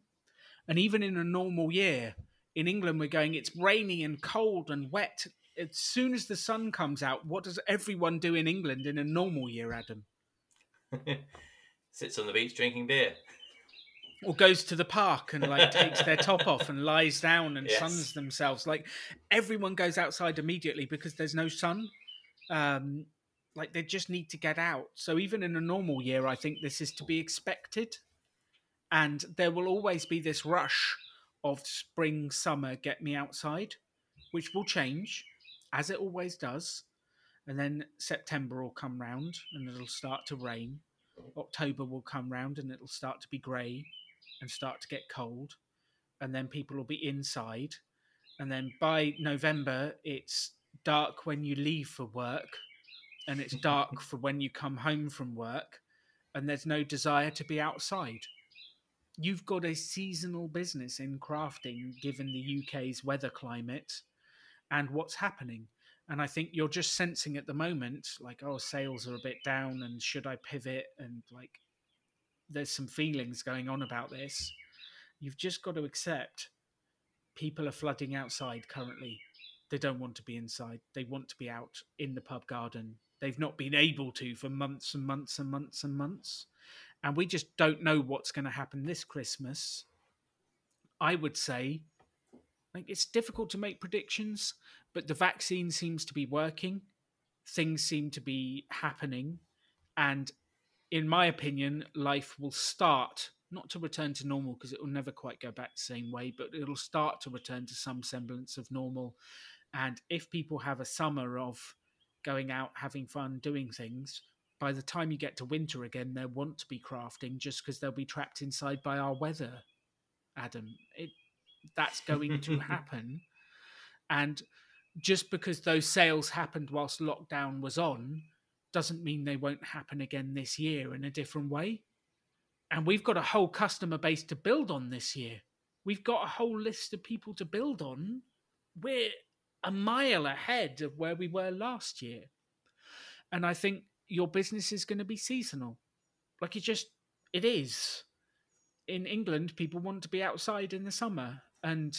And even in a normal year, in England, we're going, it's rainy and cold and wet. as soon as the sun comes out, what does everyone do in England in a normal year, Adam? Sits on the beach drinking beer. Or goes to the park and like takes their top off and lies down and yes. suns themselves. Like everyone goes outside immediately because there's no sun. Um, like they just need to get out. So even in a normal year, I think this is to be expected. And there will always be this rush of spring, summer, get me outside, which will change as it always does. And then September will come round and it'll start to rain. October will come round and it'll start to be grey and start to get cold, and then people will be inside, and then by November it's dark when you leave for work and it's dark for when you come home from work, and there's no desire to be outside. You've got a seasonal business in crafting given the U K's weather, climate and what's happening. And I think you're just sensing at the moment, like, oh, sales are a bit down and should I pivot? And like, there's some feelings going on about this. You've just got to accept people are flooding outside currently. They don't want to be inside. They want to be out in the pub garden. They've not been able to for months and months and months and months. And we just don't know what's going to happen this Christmas. I would say, like, it's difficult to make predictions, but the vaccine seems to be working. Things seem to be happening. And in my opinion, life will start not to return to normal, because it will never quite go back the same way, but it'll start to return to some semblance of normal. And if people have a summer of going out, having fun, doing things, by the time you get to winter again, they'll want to be crafting just because they'll be trapped inside by our weather, Adam. It That's going to happen. And just because those sales happened whilst lockdown was on doesn't mean they won't happen again this year in a different way. And we've got a whole customer base to build on this year. We've got a whole list of people to build on. We're a mile ahead of where we were last year. And I think your business is going to be seasonal. Like it just, it is. In England, people want to be outside in the summer, and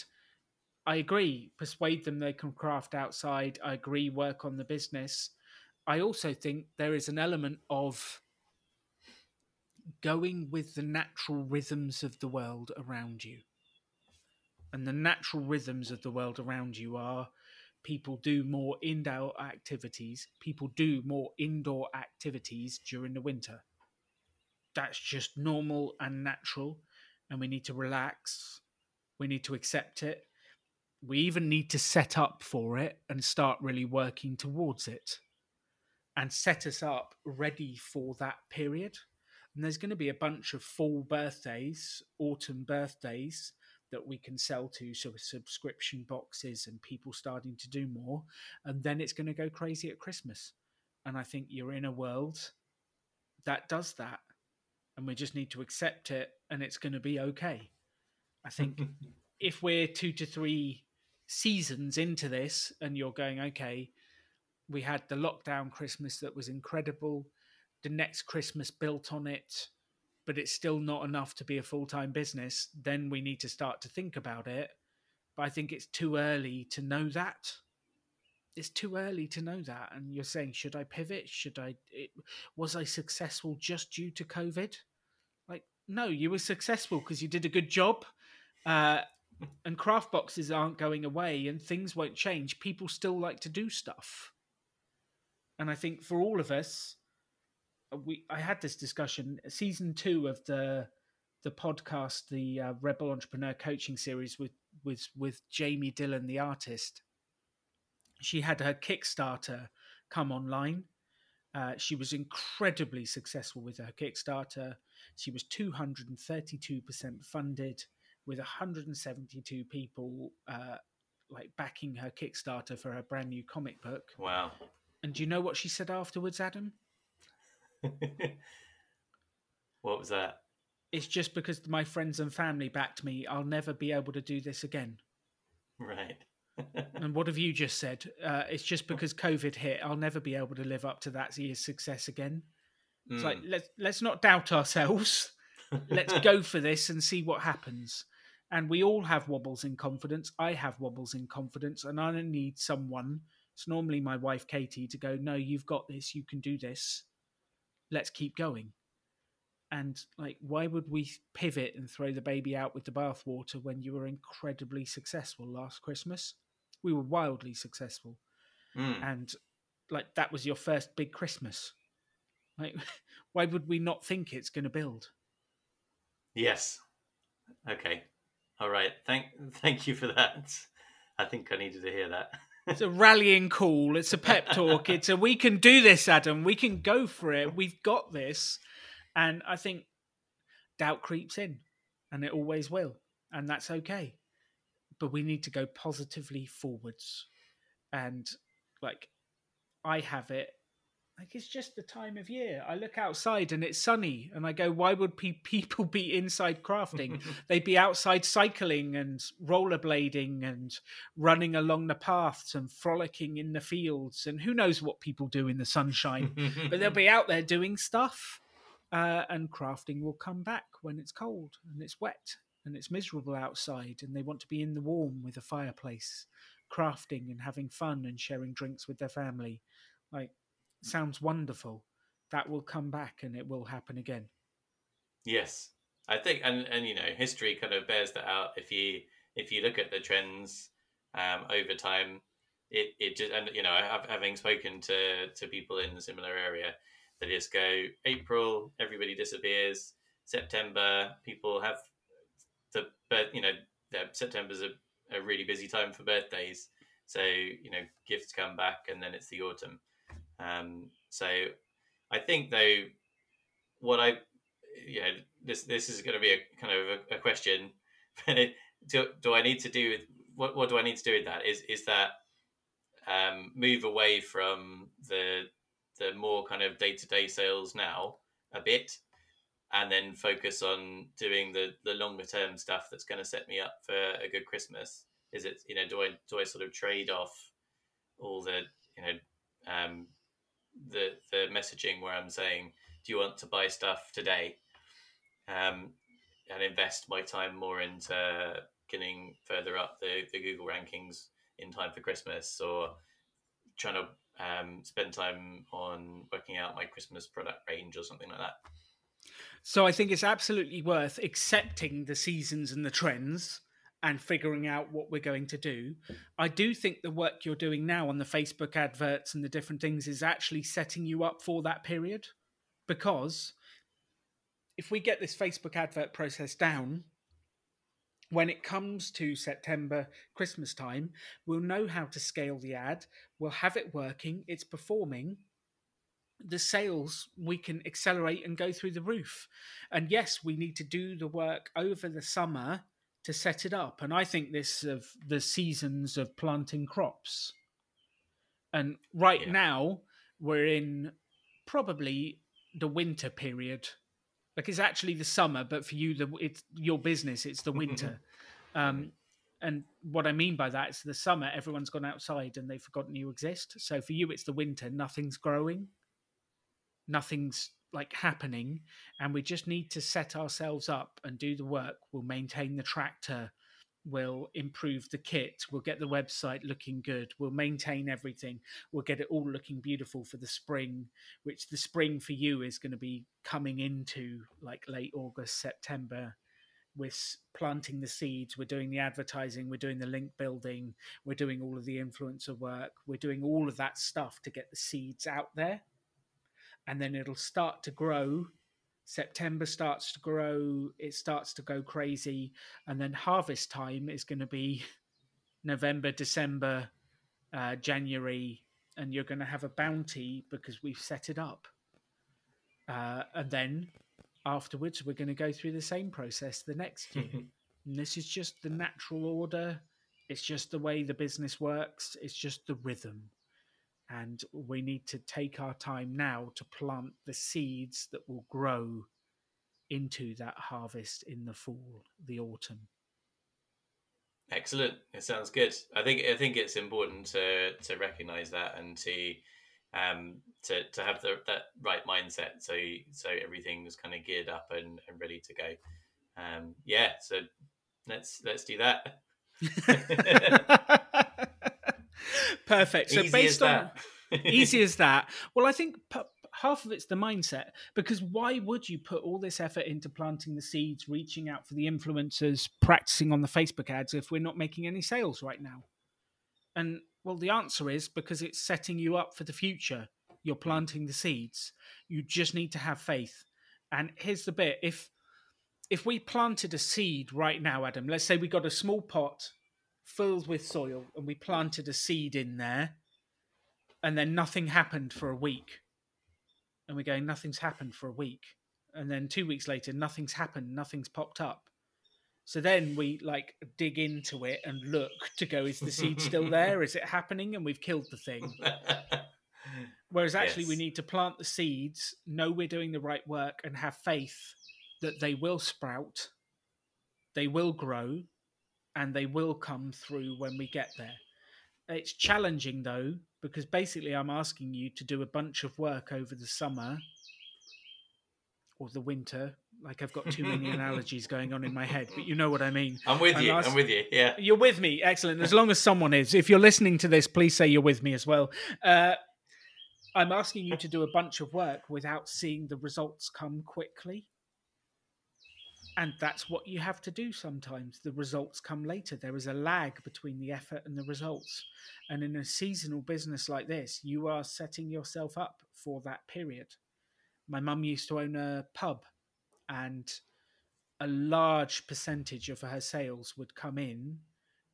I agree, persuade them they can craft outside. I agree, work on the business. I also think there is an element of going with the natural rhythms of the world around you. And the natural rhythms of the world around you are people do more indoor activities. People do more indoor activities during the winter. That's just normal and natural, and we need to relax. We need to accept it. We even need to set up for it and start really working towards it and set us up ready for that period. And there's going to be a bunch of fall birthdays, autumn birthdays that we can sell to, so subscription boxes and people starting to do more. And then it's going to go crazy at Christmas. And I think you're in a world that does that, and we just need to accept it, and it's going to be okay. I think if we're two to three seasons into this and you're going, okay, we had the lockdown Christmas that was incredible, the next Christmas built on it, but it's still not enough to be a full-time business, then we need to start to think about it. But I think it's too early to know that. It's too early to know that. And you're saying, should I pivot? Should I? It, was I successful just due to COVID? Like, no, you were successful because you did a good job. Uh, and craft boxes aren't going away and things won't change. People still like to do stuff. And I think for all of us, we I had this discussion. Season two of the the podcast, the uh, Rebel Entrepreneur Coaching Series with, with, with Jamie Dillon, the artist. She had her Kickstarter come online. Uh, she was incredibly successful with her Kickstarter. She was two hundred thirty-two percent funded, with one hundred seventy-two people uh, like backing her Kickstarter for her brand new comic book. Wow. And do you know what she said afterwards, Adam? What was that? It's just because my friends and family backed me, I'll never be able to do this again. Right. And what have you just said? Uh, it's just because COVID hit, I'll never be able to live up to that year's success again. Mm. It's like, let's, let's not doubt ourselves. Let's go for this and see what happens. And we all have wobbles in confidence. I have wobbles in confidence, and I need someone It's normally my wife, Katie, to go, no, you've got this, you can do this. Let's keep going. And like, why would we pivot and throw the baby out with the bathwater when you were incredibly successful last Christmas? We were wildly successful. Mm. And like, that was your first big Christmas. Like, why would we not think it's going to build? Yes. Okay. All right. Thank thank you for that. I think I needed to hear that. It's a rallying call. It's a pep talk. It's a, we can do this, Adam. We can go for it. We've got this. And I think doubt creeps in, and it always will. And that's okay. But we need to go positively forwards. And like, I have it. Like, it's just the time of year. I look outside and it's sunny and I go, why would pe- people be inside crafting? They'd be outside cycling and rollerblading and running along the paths and frolicking in the fields. And who knows what people do in the sunshine, but they'll be out there doing stuff. Uh, and crafting will come back when it's cold and it's wet and it's miserable outside and they want to be in the warm with a fireplace, crafting and having fun and sharing drinks with their family. Like, sounds wonderful. That will come back and it will happen again. Yes, I think, and and you know, history kind of bears that out. If you if you look at the trends um, over time, it it just, and you know, having spoken to to people in a similar area, they just go April, everybody disappears. September, people have the birth. You know, September's a, a really busy time for birthdays, so you know, gifts come back, and then it's the autumn. Um, so I think though, what I, you know, this, this is going to be a kind of a, a question. do, do I need to do with, what, what do I need to do with that? Is, is that, um, move away from the, the more kind of day-to-day sales now a bit, and then focus on doing the, the longer term stuff that's going to set me up for a good Christmas? Is it, you know, do I, do I sort of trade off all the, you know, um, the the messaging where I'm saying, do you want to buy stuff today, um, and invest my time more into getting further up the, the Google rankings in time for Christmas, or trying to um, spend time on working out my Christmas product range or something like that? So I think it's absolutely worth accepting the seasons and the trends and figuring out what we're going to do. I do think the work you're doing now on the Facebook adverts and the different things is actually setting you up for that period, because if we get this Facebook advert process down, when it comes to September, Christmas time, we'll know how to scale the ad. We'll have it working. It's performing. The sales, we can accelerate and go through the roof. And yes, we need to do the work over the summer to set it up. And I think this of the seasons of planting crops. And right yeah. now we're in probably the winter period. Like, it's actually the summer, but for you, the it's your business, it's the winter. um, and what I mean by that is the summer, everyone's gone outside and they've forgotten you exist. So for you, it's the winter. Nothing's growing. Nothing's like happening, and we just need to set ourselves up and do the work. We'll maintain the tractor, we'll improve the kit, we'll get the website looking good, we'll maintain everything, we'll get it all looking beautiful for the spring, which the spring for you is going to be coming into like late August, September. We're planting the seeds, we're doing the advertising, we're doing the link building, we're doing all of the influencer work, we're doing all of that stuff to get the seeds out there. And then it'll start to grow. September starts to grow. It starts to go crazy. And then harvest time is going to be November, December, uh, January. And you're going to have a bounty because we've set it up. Uh, and then afterwards, we're going to go through the same process the next year. And this is just the natural order. It's just the way the business works. It's just the rhythm. And we need to take our time now to plant the seeds that will grow into that harvest in the fall, the autumn. Excellent. It sounds good. I think I think it's important to to recognise that, and to um to, to have the, that right mindset. So so everything's kind of geared up and, and ready to go. Um, yeah. So let's let's do that. Perfect. So easy based on easy as that. Well, I think p- half of it's the mindset, because why would you put all this effort into planting the seeds, reaching out for the influencers, practicing on the Facebook ads if we're not making any sales right now? And well, the answer is because it's setting you up for the future. You're planting the seeds. You just need to have faith. And here's the bit. If if we planted a seed right now, Adam, let's say we got a small pot filled with soil and we planted a seed in there and then nothing happened for a week. And we're going, nothing's happened for a week. And then two weeks later, nothing's happened. Nothing's popped up. So then we like dig into it and look to go, is the seed still there? Is it happening? And we've killed the thing. Whereas actually yes. we need to plant the seeds, know we're doing the right work, and have faith that they will sprout, they will grow, and they will come through when we get there. It's challenging, though, because basically I'm asking you to do a bunch of work over the summer or the winter. Like I've got too many analogies going on in my head, but you know what I mean. I'm with I'm you. Asking, I'm with you. Yeah. You're with me. Excellent. As long as someone is. If you're listening to this, please say you're with me as well. Uh, I'm asking you to do a bunch of work without seeing the results come quickly. And that's what you have to do sometimes. The results come later. There is a lag between the effort and the results. And in a seasonal business like this, you are setting yourself up for that period. My mum used to own a pub, and a large percentage of her sales would come in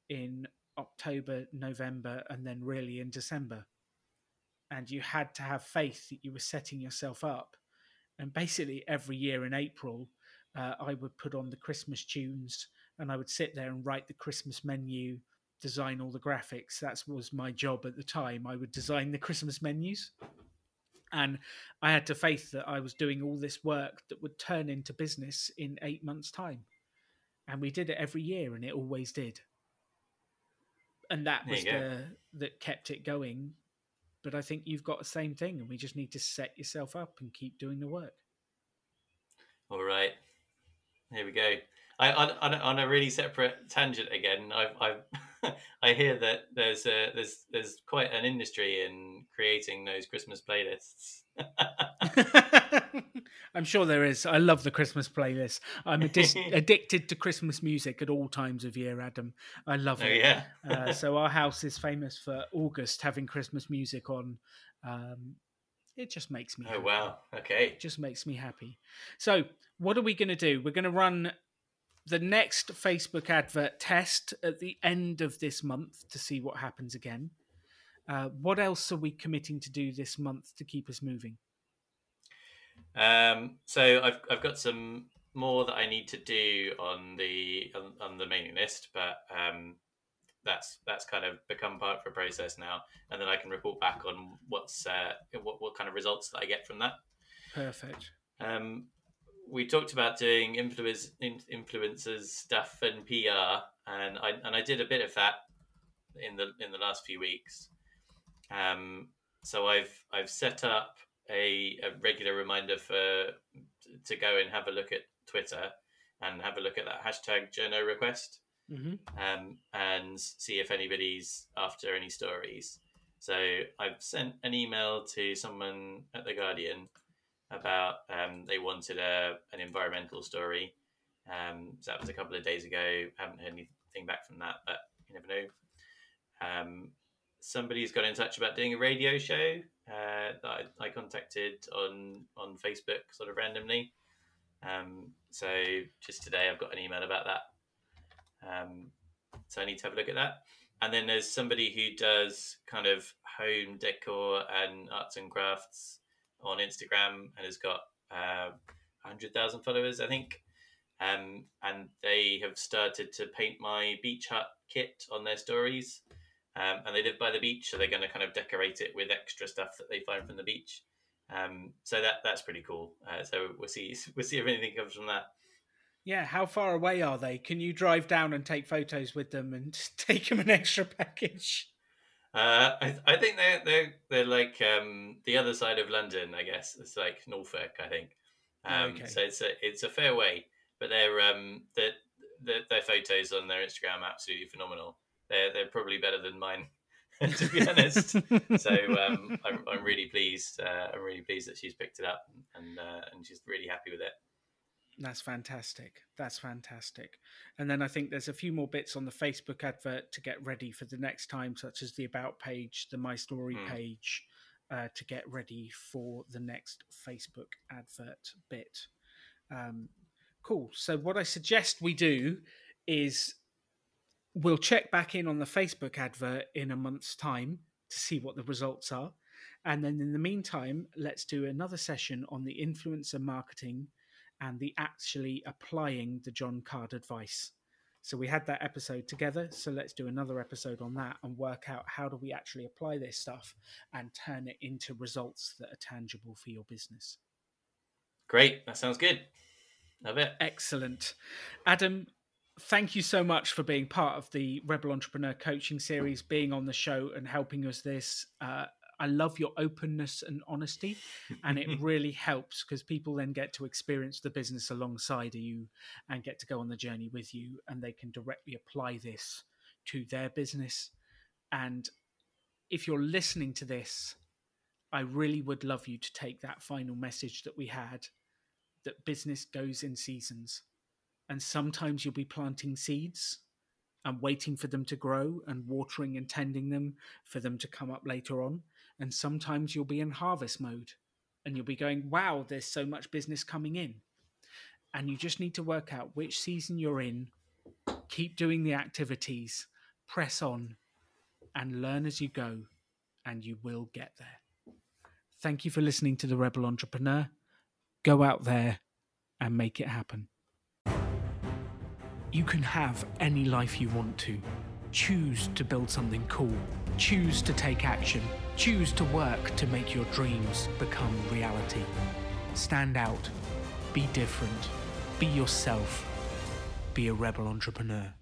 in October, November, and then really in December. And you had to have faith that you were setting yourself up. And basically every year in April, uh, I would put on the Christmas tunes and I would sit there and write the Christmas menu, design all the graphics. That was my job at the time. I would design the Christmas menus. And I had to faith that I was doing all this work that would turn into business in eight months' time. And we did it every year, and it always did. And that was the, that kept it going. But I think you've got the same thing, and we just need to set yourself up and keep doing the work. All right, here we go. I, on, on a really separate tangent again, I I, I hear that there's a, there's there's quite an industry in creating those Christmas playlists. I'm sure there is. I love the Christmas playlist. I'm addi- addicted to Christmas music at all times of year, Adam. I love it. Oh, yeah. uh, so our house is famous for August having Christmas music on. Um, it just makes me happy. Oh, wow. Okay. It just makes me happy. So what are we going to do? We're going to run the next Facebook advert test at the end of this month to see what happens again. Uh, what else are we committing to do this month to keep us moving? Um, so I've I've got some more that I need to do on the on, on the mailing list, but um, that's that's kind of become part of the process now, and then I can report back on what's uh, what what kind of results that I get from that. Perfect. Um, we talked about doing influence influencers stuff and P R, and I and I did a bit of that in the in the last few weeks. Um, so I've I've set up a, a regular reminder for to go and have a look at Twitter and have a look at that hashtag journo request, mm-hmm. um, and see if anybody's after any stories. So I've sent an email to someone at The Guardian about um, they wanted a an environmental story. Um, so that was a couple of days ago. Haven't heard anything back from that, but you never know. Um, somebody's got in touch about doing a radio show uh, that I, I contacted on, on Facebook sort of randomly. Um, so just today I've got an email about that. Um, so I need to have a look at that. And then there's somebody who does kind of home decor and arts and crafts on Instagram and has got uh, one hundred thousand followers, I think. Um, and they have started to paint my beach hut kit on their stories. Um, and they live by the beach, so they're going to kind of decorate it with extra stuff that they find from the beach. Um, so that that's pretty cool. Uh, so we'll see we'll see if anything comes from that. Yeah, how far away are they? Can you drive down and take photos with them and take them an extra package? Uh, I, I think they're they're they're like um, the other side of London, I guess. It's like Norfolk, I think. Um, okay. So it's a it's a fair way, but they're um their their photos on their Instagram are absolutely phenomenal. They're, they're probably better than mine. to be honest. So um, I'm, I'm really pleased. Uh, I'm really pleased that she's picked it up, and uh, and she's really happy with it. That's fantastic. That's fantastic. And then I think there's a few more bits on the Facebook advert to get ready for the next time, such as the About page, the My Story mm. page, uh, to get ready for the next Facebook advert bit. Um, cool. So what I suggest we do is we'll check back in on the Facebook advert in a month's time to see what the results are. And then in the meantime, let's do another session on the influencer marketing and the actually applying the John Card advice. So we had that episode together. So let's do another episode on that and work out how do we actually apply this stuff and turn it into results that are tangible for your business. Great. That sounds good. Love it. Excellent. Adam, thank you so much for being part of the Rebel Entrepreneur Coaching Series, being on the show and helping us this. Uh, I love your openness and honesty, and it really helps because people then get to experience the business alongside you and get to go on the journey with you, and they can directly apply this to their business. And if you're listening to this, I really would love you to take that final message that we had, that business goes in seasons, and sometimes you'll be planting seeds and waiting for them to grow and watering and tending them for them to come up later on. And sometimes you'll be in harvest mode and you'll be going, wow, there's so much business coming in. And you just need to work out which season you're in, keep doing the activities, press on and learn as you go, and you will get there. Thank you for listening to The Rebel Entrepreneur. Go out there and make it happen. You can have any life you want to. Choose to build something cool. Choose to take action. Choose to work to make your dreams become reality. Stand out. Be different. Be yourself. Be a rebel entrepreneur.